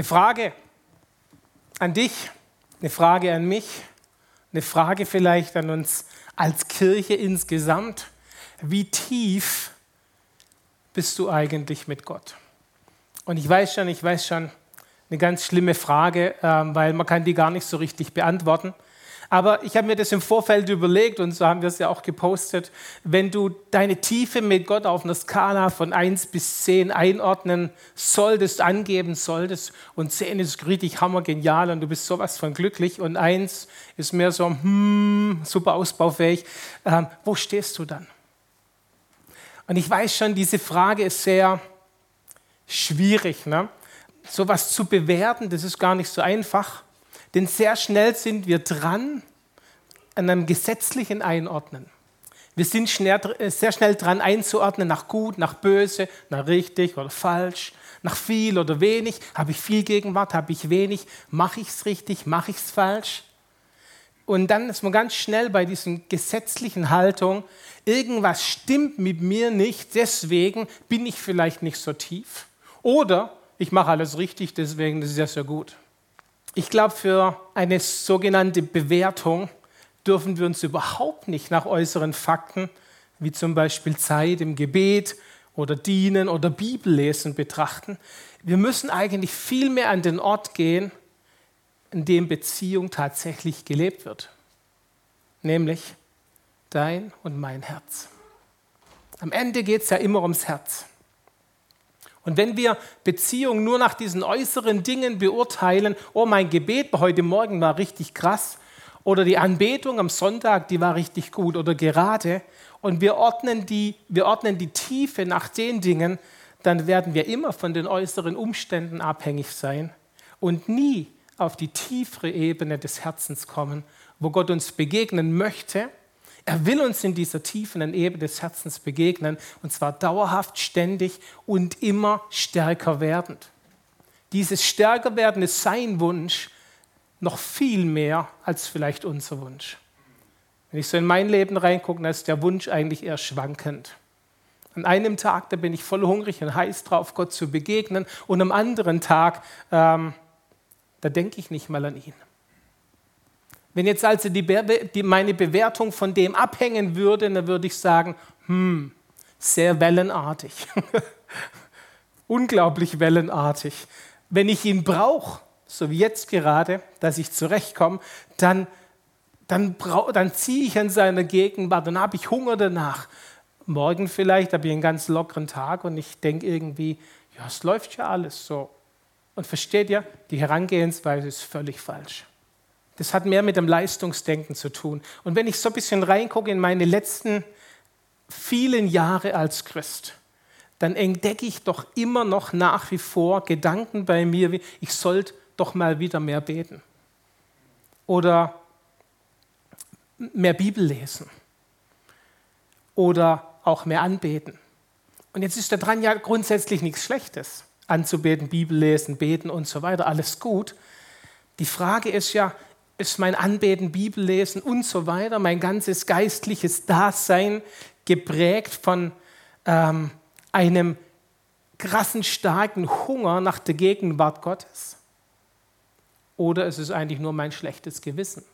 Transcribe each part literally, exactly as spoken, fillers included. Eine Frage an dich, eine Frage an mich, eine Frage vielleicht an uns als Kirche insgesamt. Wie tief bist du eigentlich mit Gott? Und ich weiß schon, ich weiß schon, eine ganz schlimme Frage, weil man kann die gar nicht so richtig beantworten. Aber ich habe mir das im Vorfeld überlegt und so haben wir es ja auch gepostet. Wenn du deine Tiefe mit Gott auf einer Skala von eins bis zehn einordnen solltest, angeben solltest und zehn ist richtig hammergenial und du bist sowas von glücklich und eins ist mehr so hmm, super ausbaufähig, ähm, wo stehst du dann? Und ich weiß schon, diese Frage ist sehr schwierig, ne? Sowas zu bewerten, das ist gar nicht so einfach. Denn sehr schnell sind wir dran an einem gesetzlichen Einordnen. Wir sind sehr schnell dran einzuordnen nach gut, nach böse, nach richtig oder falsch, nach viel oder wenig. Habe ich viel Gegenwart, habe ich wenig, mache ich es richtig, mache ich es falsch? Und dann ist man ganz schnell bei diesen gesetzlichen Haltungen, irgendwas stimmt mit mir nicht, deswegen bin ich vielleicht nicht so tief. Oder ich mache alles richtig, deswegen ist es ja so gut. Ich glaube, für eine sogenannte Bewertung dürfen wir uns überhaupt nicht nach äußeren Fakten, wie zum Beispiel Zeit im Gebet oder Dienen oder Bibellesen betrachten. Wir müssen eigentlich viel mehr an den Ort gehen, in dem Beziehung tatsächlich gelebt wird. Nämlich dein und mein Herz. Am Ende geht es ja immer ums Herz. Und wenn wir Beziehungen nur nach diesen äußeren Dingen beurteilen, oh, mein Gebet heute Morgen war richtig krass oder die Anbetung am Sonntag, die war richtig gut oder gerade und wir ordnen die, wir ordnen die Tiefe nach den Dingen, dann werden wir immer von den äußeren Umständen abhängig sein und nie auf die tiefere Ebene des Herzens kommen, wo Gott uns begegnen möchte. Er will uns in dieser tiefen Ebene des Herzens begegnen, und zwar dauerhaft, ständig und immer stärker werdend. Dieses stärker werden ist sein Wunsch, noch viel mehr als vielleicht unser Wunsch. Wenn ich so in mein Leben reingucke, dann ist der Wunsch eigentlich eher schwankend. An einem Tag, da bin ich voll hungrig und heiß drauf, Gott zu begegnen, und am anderen Tag, ähm, da denke ich nicht mal an ihn. Wenn jetzt also die Be- die meine Bewertung von dem abhängen würde, dann würde ich sagen, hm, sehr wellenartig. Unglaublich wellenartig. Wenn ich ihn brauche, so wie jetzt gerade, dass ich zurechtkomme, dann, dann, brau- dann ziehe ich an seiner Gegenwart, dann habe ich Hunger danach. Morgen vielleicht habe ich einen ganz lockeren Tag und ich denke irgendwie, ja, es läuft ja alles so. Und versteht ihr, die Herangehensweise ist völlig falsch. Das hat mehr mit dem Leistungsdenken zu tun. Und wenn ich so ein bisschen reingucke in meine letzten vielen Jahre als Christ, dann entdecke ich doch immer noch nach wie vor Gedanken bei mir, wie ich sollte doch mal wieder mehr beten oder mehr Bibel lesen oder auch mehr anbeten. Und jetzt ist daran ja grundsätzlich nichts Schlechtes, anzubeten, Bibel lesen, beten und so weiter, alles gut. Die Frage ist ja, ist mein Anbeten, Bibellesen und so weiter, mein ganzes geistliches Dasein geprägt von ähm, einem krassen, starken Hunger nach der Gegenwart Gottes? Oder ist es eigentlich nur mein schlechtes Gewissen?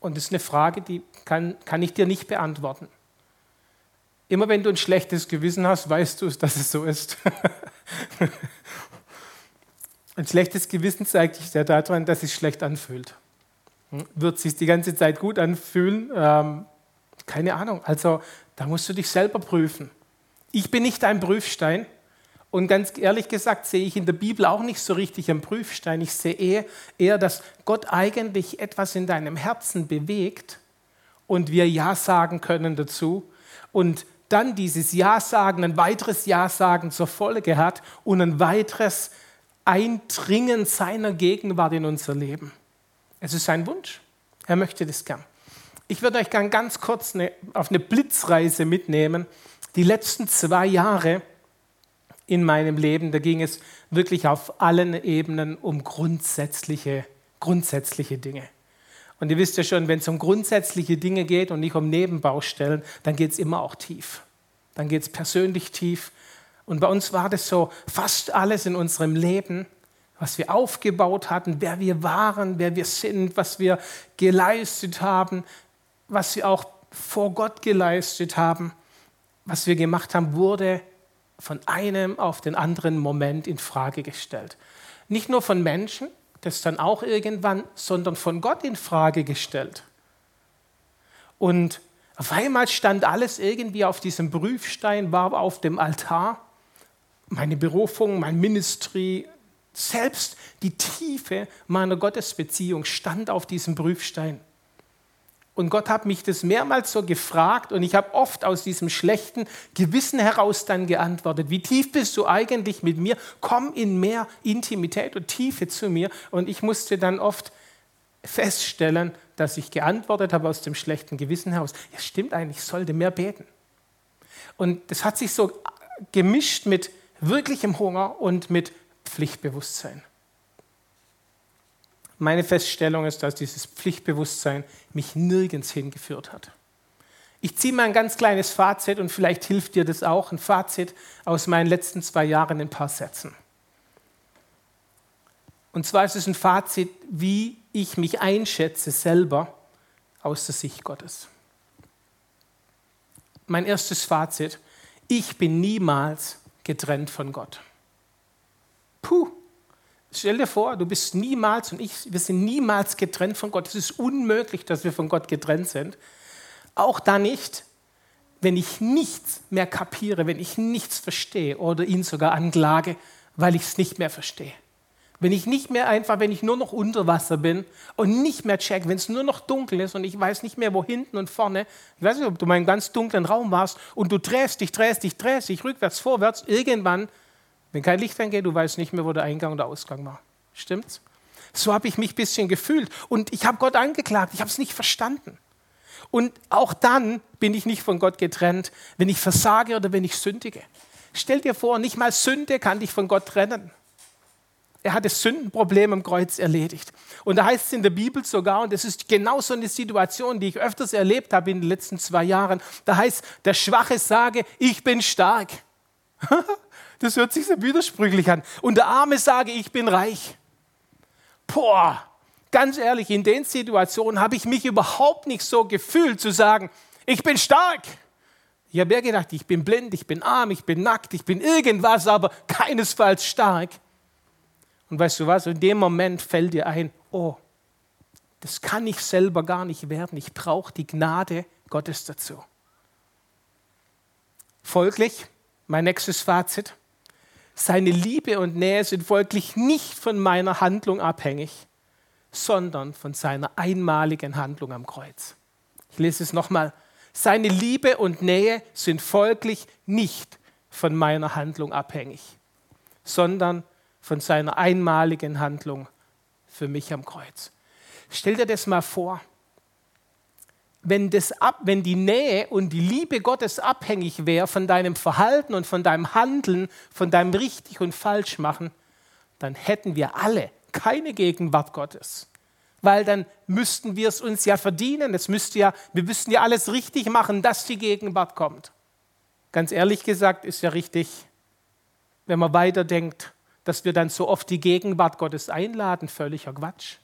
Und das ist eine Frage, die kann, kann ich dir nicht beantworten. Immer wenn du ein schlechtes Gewissen hast, weißt du, dass es so ist. Ein schlechtes Gewissen zeigt sich ja daran, dass es sich schlecht anfühlt. Wird es sich die ganze Zeit gut anfühlen? Ähm, keine Ahnung. Also da musst du dich selber prüfen. Ich bin nicht ein Prüfstein. Und ganz ehrlich gesagt sehe ich in der Bibel auch nicht so richtig einen Prüfstein. Ich sehe eher, eher, dass Gott eigentlich etwas in deinem Herzen bewegt und wir Ja sagen können dazu. Und dann dieses Ja sagen, ein weiteres Ja sagen zur Folge hat und ein weiteres Eindringen seiner Gegenwart in unser Leben. Es ist sein Wunsch. Er möchte das gern. Ich würde euch gern ganz kurz eine, auf eine Blitzreise mitnehmen. Die letzten zwei Jahre in meinem Leben, da ging es wirklich auf allen Ebenen um grundsätzliche, grundsätzliche Dinge. Und ihr wisst ja schon, wenn es um grundsätzliche Dinge geht und nicht um Nebenbaustellen, dann geht es immer auch tief. Dann geht es persönlich tief. Und bei uns war das so, fast alles in unserem Leben, was wir aufgebaut hatten, wer wir waren, wer wir sind, was wir geleistet haben, was wir auch vor Gott geleistet haben, was wir gemacht haben, wurde von einem auf den anderen Moment in Frage gestellt. Nicht nur von Menschen, das dann auch irgendwann, sondern von Gott in Frage gestellt. Und auf einmal stand alles irgendwie auf diesem Prüfstein, war auf dem Altar. Meine Berufung, mein Ministry, selbst die Tiefe meiner Gottesbeziehung stand auf diesem Prüfstein. Und Gott hat mich das mehrmals so gefragt und ich habe oft aus diesem schlechten Gewissen heraus dann geantwortet, wie tief bist du eigentlich mit mir? Komm in mehr Intimität und Tiefe zu mir. Und ich musste dann oft feststellen, dass ich geantwortet habe aus dem schlechten Gewissen heraus. Ja, stimmt eigentlich, ich sollte mehr beten. Und das hat sich so gemischt mit wirklichem Hunger und mit Pflichtbewusstsein. Meine Feststellung ist, dass dieses Pflichtbewusstsein mich nirgends hingeführt hat. Ich ziehe mal ein ganz kleines Fazit und vielleicht hilft dir das auch, ein Fazit aus meinen letzten zwei Jahren in ein paar Sätzen. Und zwar ist es ein Fazit, wie ich mich einschätze selber aus der Sicht Gottes. Mein erstes Fazit, ich bin niemals getrennt von Gott. Puh, stell dir vor, du bist niemals und ich, wir sind niemals getrennt von Gott. Es ist unmöglich, dass wir von Gott getrennt sind. Auch da nicht, wenn ich nichts mehr kapiere, wenn ich nichts verstehe oder ihn sogar anklage, weil ich es nicht mehr verstehe. Wenn ich nicht mehr einfach, wenn ich nur noch unter Wasser bin und nicht mehr check, wenn es nur noch dunkel ist und ich weiß nicht mehr, wo hinten und vorne, ich weiß nicht, ob du mal in einem ganz dunklen Raum warst und du drehst dich, drehst dich, drehst dich, rückwärts, vorwärts, irgendwann, wenn kein Licht angeht, du weißt nicht mehr, wo der Eingang und der Ausgang war. Stimmt's? So habe ich mich ein bisschen gefühlt und ich habe Gott angeklagt, ich habe es nicht verstanden. Und auch dann bin ich nicht von Gott getrennt, wenn ich versage oder wenn ich sündige. Stell dir vor, nicht mal Sünde kann dich von Gott trennen. Er hat das Sündenproblem am Kreuz erledigt. Und da heißt es in der Bibel sogar, und das ist genau so eine Situation, die ich öfters erlebt habe in den letzten zwei Jahren, da heißt, der Schwache sage, ich bin stark. Das hört sich so widersprüchlich an. Und der Arme sage, ich bin reich. Boah, ganz ehrlich, in den Situationen habe ich mich überhaupt nicht so gefühlt, zu sagen, ich bin stark. Ich habe eher gedacht, ich bin blind, ich bin arm, ich bin nackt, ich bin irgendwas, aber keinesfalls stark. Und weißt du was, in dem Moment fällt dir ein, oh, das kann ich selber gar nicht werden. Ich brauche die Gnade Gottes dazu. Folglich, mein nächstes Fazit, seine Liebe und Nähe sind folglich nicht von meiner Handlung abhängig, sondern von seiner einmaligen Handlung am Kreuz. Ich lese es nochmal. Seine Liebe und Nähe sind folglich nicht von meiner Handlung abhängig, sondern von seiner einmaligen Handlung für mich am Kreuz. Stell dir das mal vor, wenn, das ab, wenn die Nähe und die Liebe Gottes abhängig wäre von deinem Verhalten und von deinem Handeln, von deinem richtig und falsch machen, dann hätten wir alle keine Gegenwart Gottes. Weil dann müssten wir es uns ja verdienen, es müsste ja, wir müssten ja alles richtig machen, dass die Gegenwart kommt. Ganz ehrlich gesagt ist ja richtig, wenn man weiterdenkt, dass wir dann so oft die Gegenwart Gottes einladen, völliger Quatsch.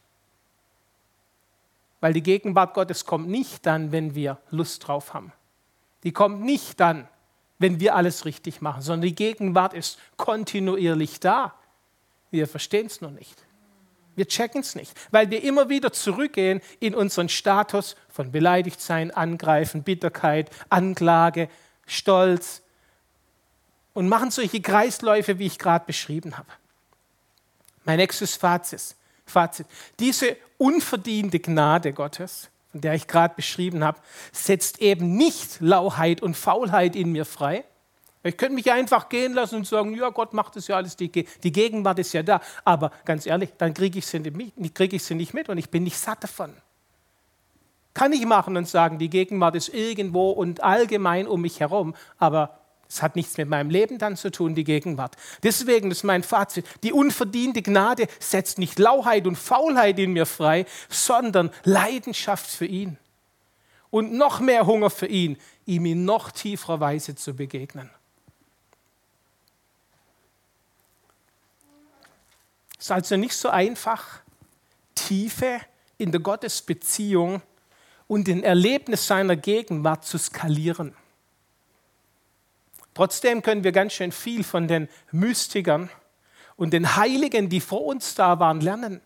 Weil die Gegenwart Gottes kommt nicht dann, wenn wir Lust drauf haben. Die kommt nicht dann, wenn wir alles richtig machen, sondern die Gegenwart ist kontinuierlich da. Wir verstehen es nur nicht. Wir checken es nicht, weil wir immer wieder zurückgehen in unseren Status von Beleidigtsein, Angreifen, Bitterkeit, Anklage, Stolz, und machen solche Kreisläufe, wie ich gerade beschrieben habe. Mein nächstes Fazit. Fazit. Diese unverdiente Gnade Gottes, von der ich gerade beschrieben habe, setzt eben nicht Lauheit und Faulheit in mir frei. Ich könnte mich einfach gehen lassen und sagen, ja, Gott macht das ja alles, die, die Gegenwart ist ja da. Aber ganz ehrlich, dann kriege ich sie nicht, kriege ich sie nicht mit und ich bin nicht satt davon. Kann ich machen und sagen, die Gegenwart ist irgendwo und allgemein um mich herum, aber es hat nichts mit meinem Leben dann zu tun, die Gegenwart. Deswegen ist mein Fazit, die unverdiente Gnade setzt nicht Lauheit und Faulheit in mir frei, sondern Leidenschaft für ihn. Und noch mehr Hunger für ihn, ihm in noch tieferer Weise zu begegnen. Es ist also nicht so einfach, Tiefe in der Gottesbeziehung und den Erlebnis seiner Gegenwart zu skalieren. Trotzdem können wir ganz schön viel von den Mystikern und den Heiligen, die vor uns da waren, lernen.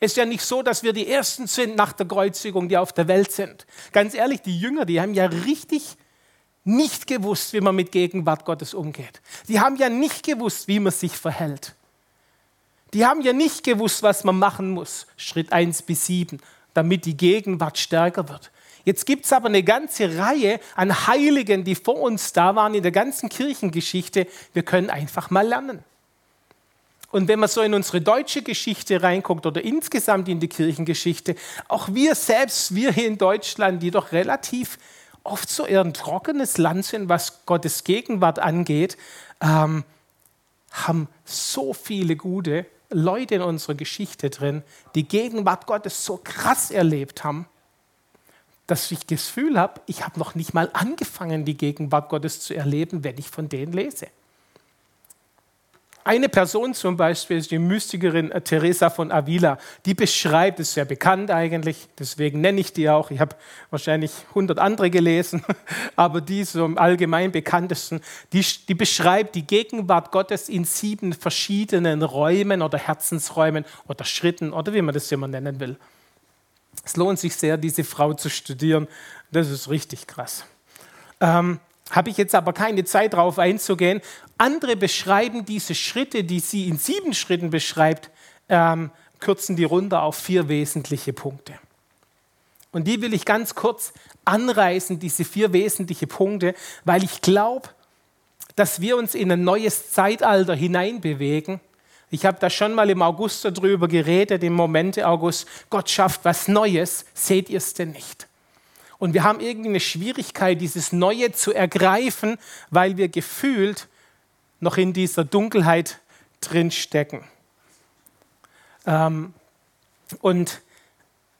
Es ist ja nicht so, dass wir die Ersten sind nach der Kreuzigung, die auf der Welt sind. Ganz ehrlich, die Jünger, die haben ja richtig nicht gewusst, wie man mit Gegenwart Gottes umgeht. Die haben ja nicht gewusst, wie man sich verhält. Die haben ja nicht gewusst, was man machen muss, Schritt eins bis sieben, damit die Gegenwart stärker wird. Jetzt gibt es aber eine ganze Reihe an Heiligen, die vor uns da waren in der ganzen Kirchengeschichte. Wir können einfach mal lernen. Und wenn man so in unsere deutsche Geschichte reinguckt oder insgesamt in die Kirchengeschichte, auch wir selbst, wir hier in Deutschland, die doch relativ oft so eher ein trockenes Land sind, was Gottes Gegenwart angeht, ähm, haben so viele gute Leute in unserer Geschichte drin, die Gegenwart Gottes so krass erlebt haben, dass ich das Gefühl habe, ich habe noch nicht mal angefangen, die Gegenwart Gottes zu erleben, wenn ich von denen lese. Eine Person zum Beispiel ist die Mystikerin Teresa von Avila. Die beschreibt, das ist sehr bekannt eigentlich, deswegen nenne ich die auch. Ich habe wahrscheinlich hundert andere gelesen, aber die so im allgemein bekanntesten. Die, die beschreibt die Gegenwart Gottes in sieben verschiedenen Räumen oder Herzensräumen oder Schritten oder wie man das immer nennen will. Es lohnt sich sehr, diese Frau zu studieren. Das ist richtig krass. Ähm, Habe ich jetzt aber keine Zeit, darauf einzugehen. Andere beschreiben diese Schritte, die sie in sieben Schritten beschreibt, ähm, kürzen die runter auf vier wesentliche Punkte. Und die will ich ganz kurz anreißen, diese vier wesentlichen Punkte, weil ich glaube, dass wir uns in ein neues Zeitalter hineinbewegen. Ich habe da schon mal im August darüber geredet, im Momente August, Gott schafft was Neues, seht ihr es denn nicht? Und wir haben irgendwie eine Schwierigkeit, dieses Neue zu ergreifen, weil wir gefühlt noch in dieser Dunkelheit drinstecken. Ähm, und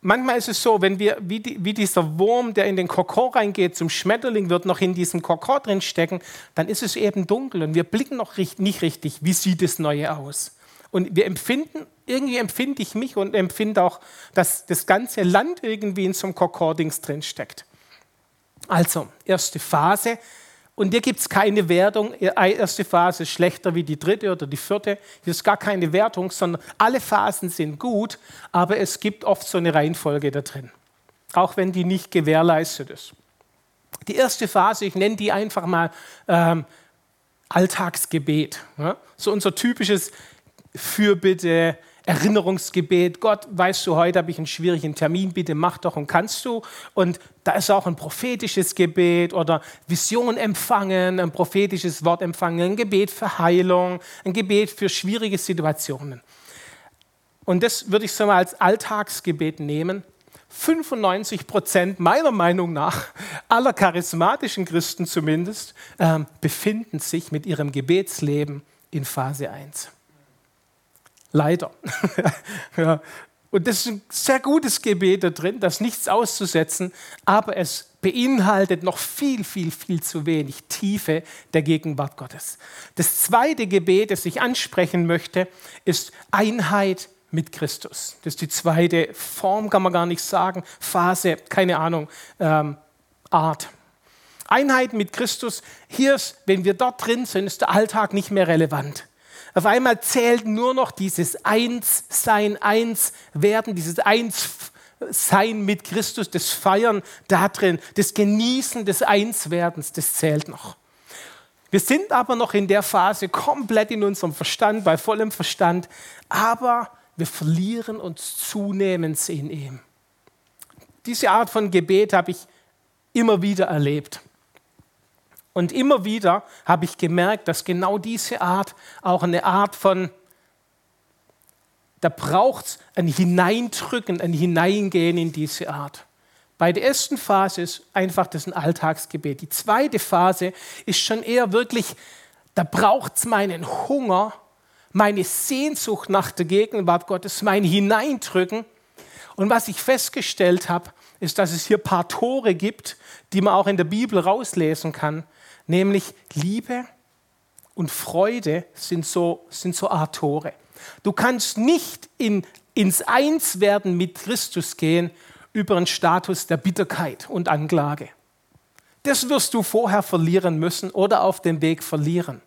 manchmal ist es so, wenn wir, wie, die, wie dieser Wurm, der in den Kokon reingeht, zum Schmetterling wird, noch in diesem Kokon drinstecken, dann ist es eben dunkel und wir blicken noch nicht richtig, wie sieht das Neue aus. Und wir empfinden, irgendwie empfinde ich mich und empfinde auch, dass das ganze Land irgendwie in so einem Kokordings drin steckt. Also, erste Phase. Und hier gibt es keine Wertung. Die erste Phase ist schlechter wie die dritte oder die vierte. Hier ist gar keine Wertung, sondern alle Phasen sind gut, aber es gibt oft so eine Reihenfolge da drin. Auch wenn die nicht gewährleistet ist. Die erste Phase, ich nenne die einfach mal ähm, Alltagsgebet. Ja? So unser typisches Fürbitte, Erinnerungsgebet. Gott, weißt du, heute habe ich einen schwierigen Termin, bitte mach doch und kannst du. Und da ist auch ein prophetisches Gebet oder Vision empfangen, ein prophetisches Wort empfangen, ein Gebet für Heilung, ein Gebet für schwierige Situationen. Und das würde ich so mal als Alltagsgebet nehmen. fünfundneunzig Prozent meiner Meinung nach, aller charismatischen Christen zumindest, äh, befinden sich mit ihrem Gebetsleben in Phase eins. Leider. Ja. Und das ist ein sehr gutes Gebet da drin, das nichts auszusetzen, aber es beinhaltet noch viel, viel, viel zu wenig Tiefe der Gegenwart Gottes. Das zweite Gebet, das ich ansprechen möchte, ist Einheit mit Christus. Das ist die zweite Form, kann man gar nicht sagen, Phase, keine Ahnung, ähm, Art. Einheit mit Christus, hier ist, wenn wir dort drin sind, ist der Alltag nicht mehr relevant. Auf einmal zählt nur noch dieses Eins-Sein, Eins-Werden, dieses Eins-Sein mit Christus, das Feiern da drin, das Genießen des Eins-Werdens, das zählt noch. Wir sind aber noch in der Phase komplett in unserem Verstand, bei vollem Verstand, aber wir verlieren uns zunehmend in ihm. Diese Art von Gebet habe ich immer wieder erlebt. Und immer wieder habe ich gemerkt, dass genau diese Art auch eine Art von, da braucht es ein Hineindrücken, ein Hineingehen in diese Art. Bei der ersten Phase ist einfach das ein Alltagsgebet. Die zweite Phase ist schon eher wirklich, da braucht es meinen Hunger, meine Sehnsucht nach der Gegenwart Gottes, mein Hineindrücken. Und was ich festgestellt habe, ist, dass es hier ein paar Tore gibt, die man auch in der Bibel rauslesen kann. Nämlich Liebe und Freude sind so, sind so Art Tore. Du kannst nicht in, ins Einswerden mit Christus gehen über einen Status der Bitterkeit und Anklage. Das wirst du vorher verlieren müssen oder auf dem Weg verlieren.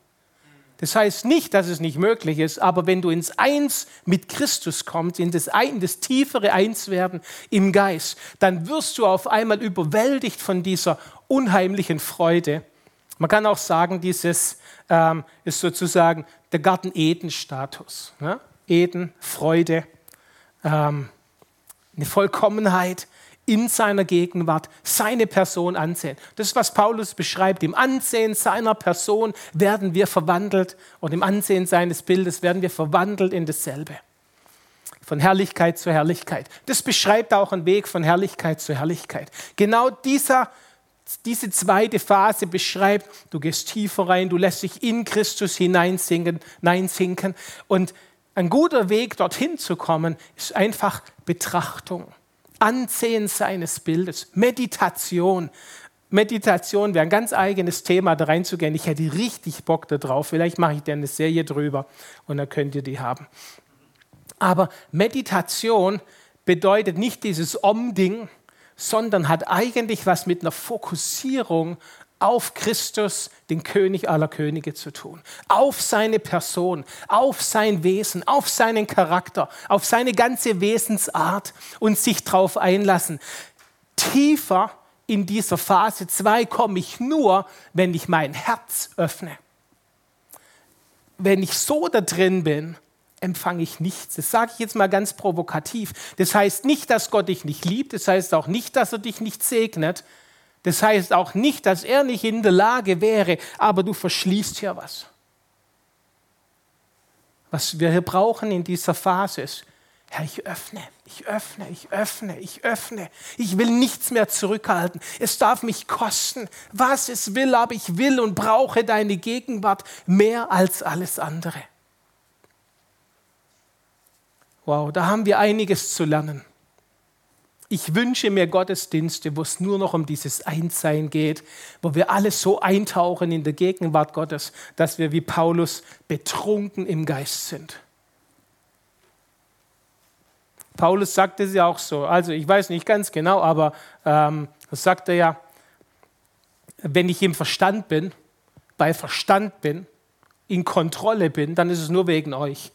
Das heißt nicht, dass es nicht möglich ist, aber wenn du ins Eins mit Christus kommst, in das, in das tiefere Einswerden im Geist, dann wirst du auf einmal überwältigt von dieser unheimlichen Freude. Man kann auch sagen, dieses ähm, ist sozusagen der Garten-Eden-Status. Ne? Eden, Freude, ähm, eine Vollkommenheit in seiner Gegenwart, seine Person ansehen. Das ist, was Paulus beschreibt. Im Ansehen seiner Person werden wir verwandelt und im Ansehen seines Bildes werden wir verwandelt in dasselbe. Von Herrlichkeit zu Herrlichkeit. Das beschreibt auch einen Weg von Herrlichkeit zu Herrlichkeit. Genau dieser Diese zweite Phase beschreibt, du gehst tiefer rein, du lässt dich in Christus hineinsinken. hineinsinken. Und ein guter Weg, dorthin zu kommen, ist einfach Betrachtung, Ansehen seines Bildes, Meditation. Meditation wäre ein ganz eigenes Thema, da reinzugehen. Ich hätte richtig Bock darauf. Vielleicht mache ich dann eine Serie drüber und dann könnt ihr die haben. Aber Meditation bedeutet nicht dieses Om-Ding, sondern hat eigentlich was mit einer Fokussierung auf Christus, den König aller Könige, zu tun. Auf seine Person, auf sein Wesen, auf seinen Charakter, auf seine ganze Wesensart und sich darauf einlassen. Tiefer in dieser Phase zwei komme ich nur, wenn ich mein Herz öffne. Wenn ich so da drin bin, empfange ich nichts. Das sage ich jetzt mal ganz provokativ. Das heißt nicht, dass Gott dich nicht liebt. Das heißt auch nicht, dass er dich nicht segnet. Das heißt auch nicht, dass er nicht in der Lage wäre. Aber du verschließt hier was. Was wir hier brauchen in dieser Phase ist, Herr, ich öffne, ich öffne, ich öffne, ich öffne. Ich will nichts mehr zurückhalten. Es darf mich kosten, was es will, aber ich will und brauche deine Gegenwart mehr als alles andere. Wow, da haben wir einiges zu lernen. Ich wünsche mir Gottesdienste, wo es nur noch um dieses Einssein geht, wo wir alle so eintauchen in der Gegenwart Gottes, dass wir wie Paulus betrunken im Geist sind. Paulus sagt es ja auch so, also ich weiß nicht ganz genau, aber ähm, das sagt er ja, wenn ich im Verstand bin, bei Verstand bin, in Kontrolle bin, dann ist es nur wegen euch.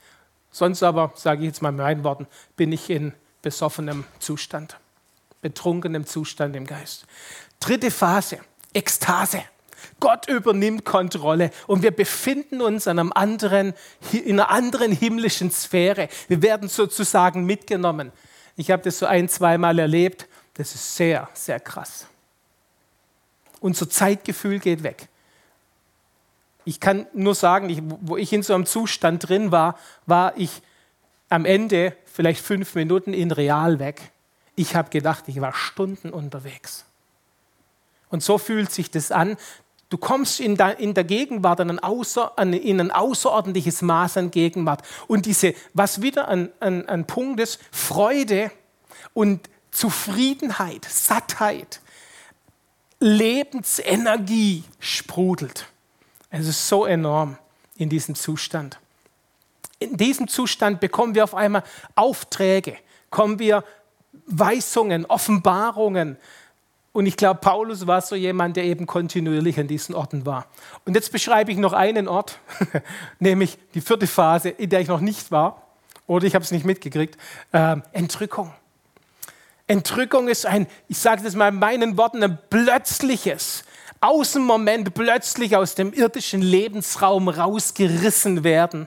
Sonst aber, sage ich jetzt mal mit meinen Worten, bin ich in besoffenem Zustand, betrunkenem Zustand im Geist. Dritte Phase, Ekstase. Gott übernimmt Kontrolle und wir befinden uns in, einem anderen, in einer anderen himmlischen Sphäre. Wir werden sozusagen mitgenommen. Ich habe das so ein-, zweimal erlebt. Das ist sehr, sehr krass. Unser Zeitgefühl geht weg. Ich kann nur sagen, ich, wo ich in so einem Zustand drin war, war ich am Ende vielleicht fünf Minuten in real weg. Ich habe gedacht, ich war Stunden unterwegs. Und so fühlt sich das an. Du kommst in der, in der Gegenwart in ein, außer, in ein außerordentliches Maß an Gegenwart. Und diese, was wieder ein, ein, ein Punkt ist, Freude und Zufriedenheit, Sattheit, Lebensenergie sprudelt. Es ist so enorm in diesem Zustand. In diesem Zustand bekommen wir auf einmal Aufträge, bekommen wir Weisungen, Offenbarungen. Und ich glaube, Paulus war so jemand, der eben kontinuierlich an diesen Orten war. Und jetzt beschreibe ich noch einen Ort, nämlich die vierte Phase, in der ich noch nicht war, oder ich habe es nicht mitgekriegt, äh, Entrückung. Entrückung ist ein, ich sage das mal in meinen Worten, ein plötzliches, aus dem Moment plötzlich aus dem irdischen Lebensraum rausgerissen werden.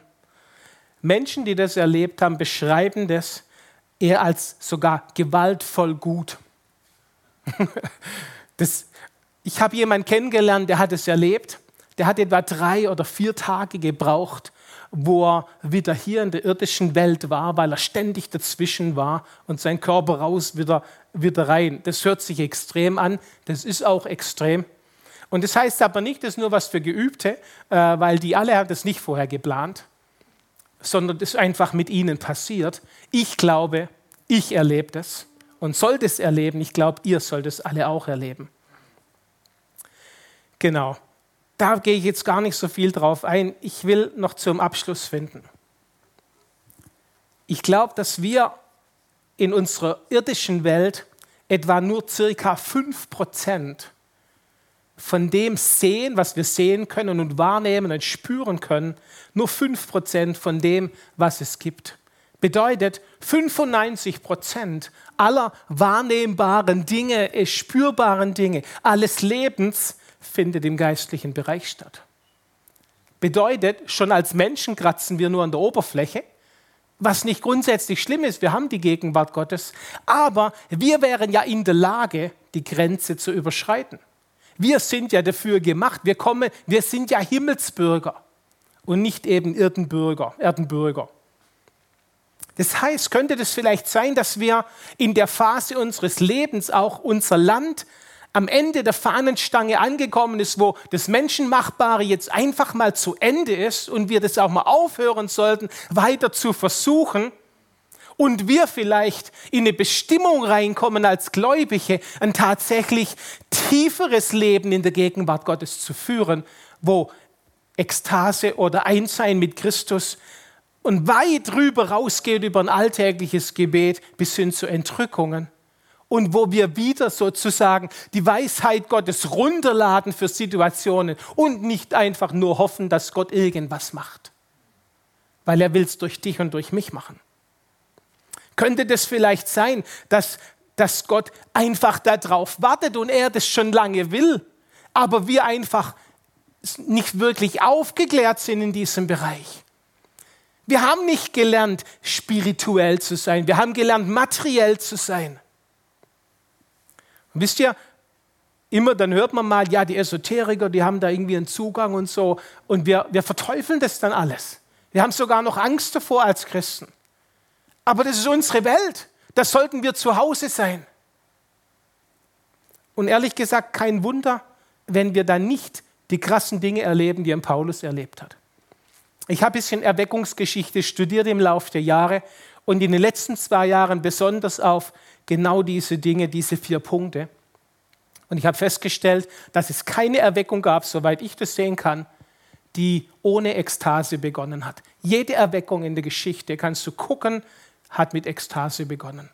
Menschen, die das erlebt haben, beschreiben das eher als sogar gewaltvoll gut. Das, ich habe jemanden kennengelernt, der hat es erlebt. Der hat etwa drei oder vier Tage gebraucht, wo er wieder hier in der irdischen Welt war, weil er ständig dazwischen war und sein Körper raus, wieder, wieder rein. Das hört sich extrem an, das ist auch extrem. Und das heißt aber nicht, das ist nur was für Geübte, weil die alle haben das nicht vorher geplant, sondern das ist einfach mit ihnen passiert. Ich glaube, ich erlebe das und soll das erleben. Ich glaube, ihr sollt es alle auch erleben. Genau, da gehe ich jetzt gar nicht so viel drauf ein. Ich will noch zum Abschluss finden. Ich glaube, dass wir in unserer irdischen Welt etwa nur circa fünf Prozent von dem sehen, was wir sehen können und wahrnehmen und spüren können, nur fünf Prozent von dem, was es gibt. Bedeutet, fünfundneunzig Prozent aller wahrnehmbaren Dinge, spürbaren Dinge, alles Lebens findet im geistlichen Bereich statt. Bedeutet, schon als Menschen kratzen wir nur an der Oberfläche, was nicht grundsätzlich schlimm ist, wir haben die Gegenwart Gottes, aber wir wären ja in der Lage, die Grenze zu überschreiten. Wir sind ja dafür gemacht, wir kommen, wir sind ja Himmelsbürger und nicht eben Erdenbürger. Erdenbürger. Das heißt, könnte das vielleicht sein, dass wir in der Phase unseres Lebens auch unser Land am Ende der Fahnenstange angekommen ist, wo das Menschenmachbare jetzt einfach mal zu Ende ist und wir das auch mal aufhören sollten, weiter zu versuchen und wir vielleicht in eine Bestimmung reinkommen als Gläubige, ein tatsächlich tieferes Leben in der Gegenwart Gottes zu führen, wo Ekstase oder Einssein mit Christus und weit rüber rausgeht über ein alltägliches Gebet bis hin zu Entrückungen. Und wo wir wieder sozusagen die Weisheit Gottes runterladen für Situationen und nicht einfach nur hoffen, dass Gott irgendwas macht. Weil er will es durch dich und durch mich machen. Könnte das vielleicht sein, dass, dass Gott einfach darauf wartet und er das schon lange will, aber wir einfach nicht wirklich aufgeklärt sind in diesem Bereich? Wir haben nicht gelernt, spirituell zu sein. Wir haben gelernt, materiell zu sein. Und wisst ihr, immer dann hört man mal, ja, die Esoteriker, die haben da irgendwie einen Zugang und so. Und wir, wir verteufeln das dann alles. Wir haben sogar noch Angst davor als Christen. Aber das ist unsere Welt. Da sollten wir zu Hause sein. Und ehrlich gesagt, kein Wunder, wenn wir dann nicht die krassen Dinge erleben, die ein Paulus erlebt hat. Ich habe ein bisschen Erweckungsgeschichte studiert im Laufe der Jahre und in den letzten zwei Jahren besonders auf genau diese Dinge, diese vier Punkte. Und ich habe festgestellt, dass es keine Erweckung gab, soweit ich das sehen kann, die ohne Ekstase begonnen hat. Jede Erweckung in der Geschichte, kannst du gucken, hat mit Ekstase begonnen.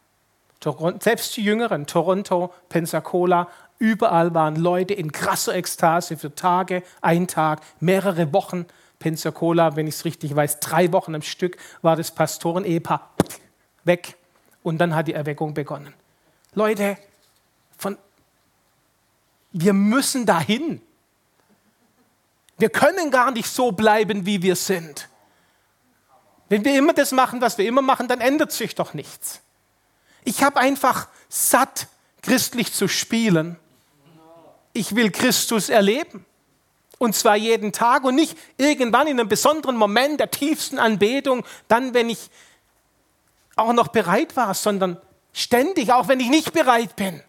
Selbst die Jüngeren, Toronto, Pensacola, überall waren Leute in krasser Ekstase für Tage, einen Tag, mehrere Wochen. Pensacola, wenn ich es richtig weiß, drei Wochen am Stück war das Pastoren-Ehepaar weg. Und dann hat die Erweckung begonnen. Leute, von, wir müssen dahin. Wir können gar nicht so bleiben, wie wir sind. Wenn wir immer das machen, was wir immer machen, dann ändert sich doch nichts. Ich habe einfach satt, christlich zu spielen. Ich will Christus erleben. Und zwar jeden Tag und nicht irgendwann in einem besonderen Moment der tiefsten Anbetung, dann, wenn ich auch noch bereit war, sondern ständig, auch wenn ich nicht bereit bin.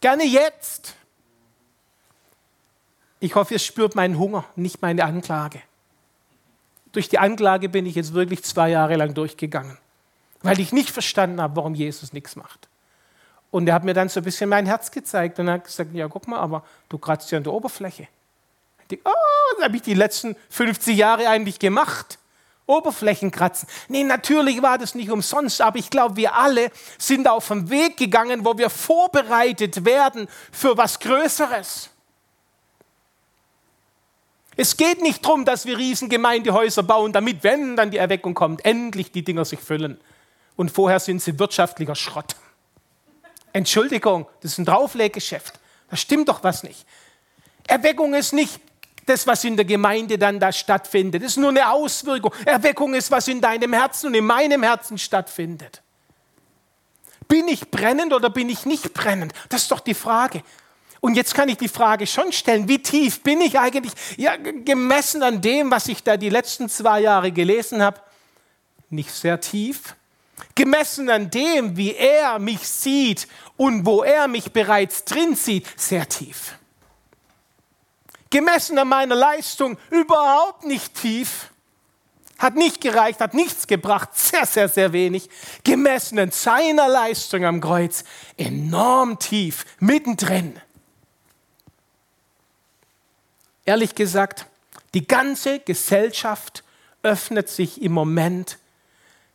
Gerne jetzt. Ich hoffe, ihr spürt meinen Hunger, nicht meine Anklage. Durch die Anklage bin ich jetzt wirklich zwei Jahre lang durchgegangen, weil ich nicht verstanden habe, warum Jesus nichts macht. Und er hat mir dann so ein bisschen mein Herz gezeigt und hat gesagt, ja, guck mal, aber du kratzt ja an der Oberfläche. Oh, das habe ich die letzten fünfzig Jahre eigentlich gemacht. Oberflächenkratzen. Nee, natürlich war das nicht umsonst, aber ich glaube, wir alle sind auf den Weg gegangen, wo wir vorbereitet werden für was Größeres. Es geht nicht darum, dass wir Riesengemeindehäuser bauen, damit, wenn dann die Erweckung kommt, endlich die Dinger sich füllen. Und vorher sind sie wirtschaftlicher Schrott. Entschuldigung, das ist ein Draufleggeschäft. Da stimmt doch was nicht. Erweckung ist nicht das, was in der Gemeinde dann da stattfindet. Das ist nur eine Auswirkung. Erweckung ist, was in deinem Herzen und in meinem Herzen stattfindet. Bin ich brennend oder bin ich nicht brennend? Das ist doch die Frage. Und jetzt kann ich die Frage schon stellen, wie tief bin ich eigentlich? Ja, gemessen an dem, was ich da die letzten zwei Jahre gelesen habe, nicht sehr tief. Gemessen an dem, wie er mich sieht und wo er mich bereits drin sieht, sehr tief. Gemessen an meiner Leistung überhaupt nicht tief, hat nicht gereicht, hat nichts gebracht, sehr, sehr, sehr wenig. Gemessen an seiner Leistung am Kreuz, enorm tief, mittendrin. Ehrlich gesagt, die ganze Gesellschaft öffnet sich im Moment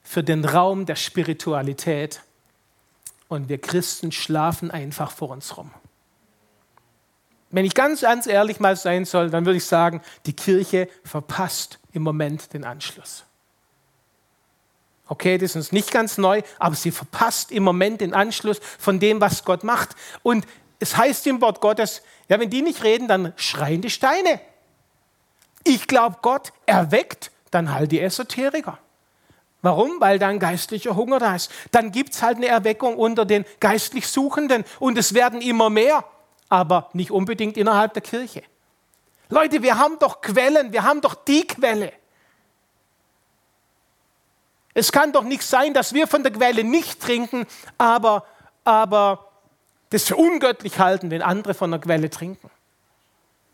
für den Raum der Spiritualität und wir Christen schlafen einfach vor uns rum. Wenn ich ganz, ganz ehrlich mal sein soll, dann würde ich sagen, die Kirche verpasst im Moment den Anschluss. Okay, das ist uns nicht ganz neu, aber sie verpasst im Moment den Anschluss von dem, was Gott macht. Und es heißt im Wort Gottes, ja, wenn die nicht reden, dann schreien die Steine. Ich glaube, Gott erweckt dann halt die Esoteriker. Warum? Weil dann geistlicher Hunger da ist. Dann gibt es halt eine Erweckung unter den geistlich Suchenden und es werden immer mehr, aber nicht unbedingt innerhalb der Kirche. Leute, wir haben doch Quellen, wir haben doch die Quelle. Es kann doch nicht sein, dass wir von der Quelle nicht trinken, aber, aber das für ungöttlich halten, wenn andere von der Quelle trinken.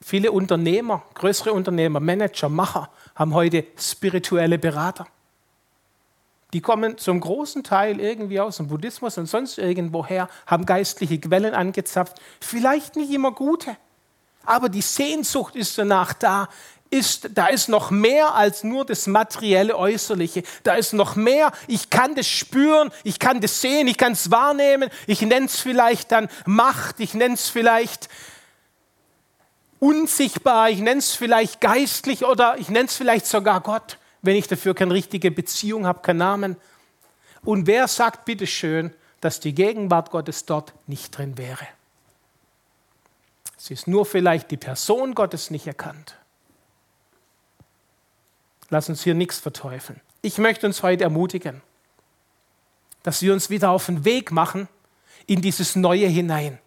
Viele Unternehmer, größere Unternehmer, Manager, Macher haben heute spirituelle Berater. Die kommen zum großen Teil irgendwie aus dem Buddhismus und sonst irgendwoher, haben geistliche Quellen angezapft. Vielleicht nicht immer gute, aber die Sehnsucht ist danach da. Ist, da ist noch mehr als nur das materielle Äußerliche. Da ist noch mehr. Ich kann das spüren, ich kann das sehen, ich kann es wahrnehmen. Ich nenne es vielleicht dann Macht, ich nenne es vielleicht unsichtbar, ich nenne es vielleicht geistlich oder ich nenne es vielleicht sogar Gott, wenn ich dafür keine richtige Beziehung habe, keinen Namen. Und wer sagt bitteschön, dass die Gegenwart Gottes dort nicht drin wäre? Sie ist nur vielleicht die Person Gottes nicht erkannt. Lass uns hier nichts verteufeln. Ich möchte uns heute ermutigen, dass wir uns wieder auf den Weg machen in dieses Neue hinein.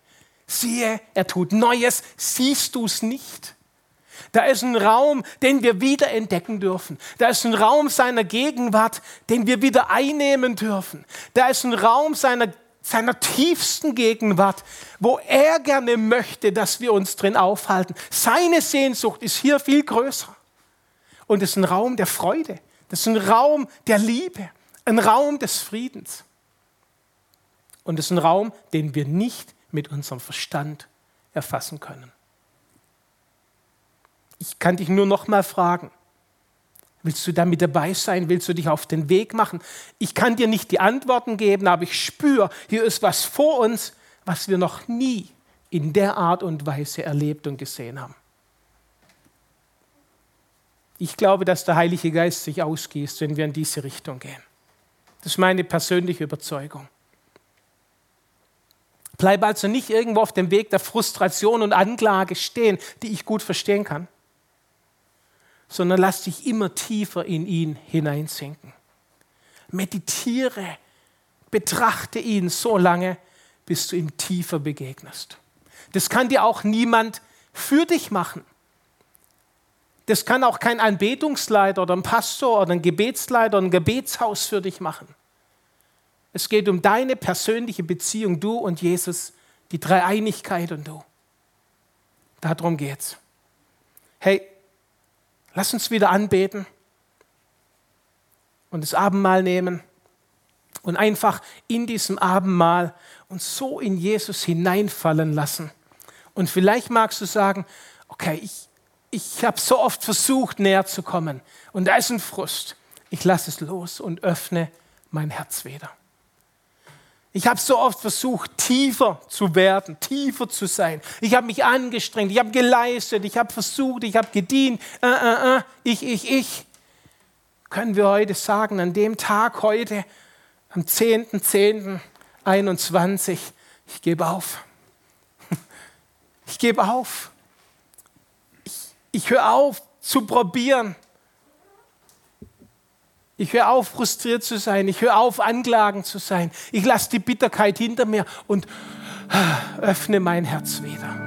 Siehe, er tut Neues, siehst du es nicht? Da ist ein Raum, den wir wieder entdecken dürfen. Da ist ein Raum seiner Gegenwart, den wir wieder einnehmen dürfen. Da ist ein Raum seiner, seiner tiefsten Gegenwart, wo er gerne möchte, dass wir uns drin aufhalten. Seine Sehnsucht ist hier viel größer. Und es ist ein Raum der Freude, das ist ein Raum der Liebe, ein Raum des Friedens. Und es ist ein Raum, den wir nicht mit unserem Verstand erfassen können. Ich kann dich nur noch mal fragen, willst du da mit dabei sein? Willst du dich auf den Weg machen? Ich kann dir nicht die Antworten geben, aber ich spüre, hier ist was vor uns, was wir noch nie in der Art und Weise erlebt und gesehen haben. Ich glaube, dass der Heilige Geist sich ausgießt, wenn wir in diese Richtung gehen. Das ist meine persönliche Überzeugung. Bleib also nicht irgendwo auf dem Weg der Frustration und Anklage stehen, die ich gut verstehen kann, sondern lass dich immer tiefer in ihn hineinsinken. Meditiere, betrachte ihn so lange, bis du ihm tiefer begegnest. Das kann dir auch niemand für dich machen. Das kann auch kein Anbetungsleiter oder ein Pastor oder ein Gebetsleiter oder ein Gebetshaus für dich machen. Es geht um deine persönliche Beziehung, du und Jesus, die Dreieinigkeit und du. Darum geht's. Hey, lass uns wieder anbeten und das Abendmahl nehmen und einfach in diesem Abendmahl uns so in Jesus hineinfallen lassen. Und vielleicht magst du sagen, okay, ich Ich habe so oft versucht, näher zu kommen. Und da ist ein Frust. Ich lasse es los und öffne mein Herz wieder. Ich habe so oft versucht, tiefer zu werden, tiefer zu sein. Ich habe mich angestrengt, ich habe geleistet, ich habe versucht, ich habe gedient. Äh, äh, äh, ich, ich, ich. Können wir heute sagen, an dem Tag heute, am zehnten zehnten einundzwanzig, ich gebe auf. Ich gebe auf. Ich höre auf zu probieren. Ich höre auf, frustriert zu sein. Ich höre auf, anklagen zu sein. Ich lasse die Bitterkeit hinter mir und öffne mein Herz wieder.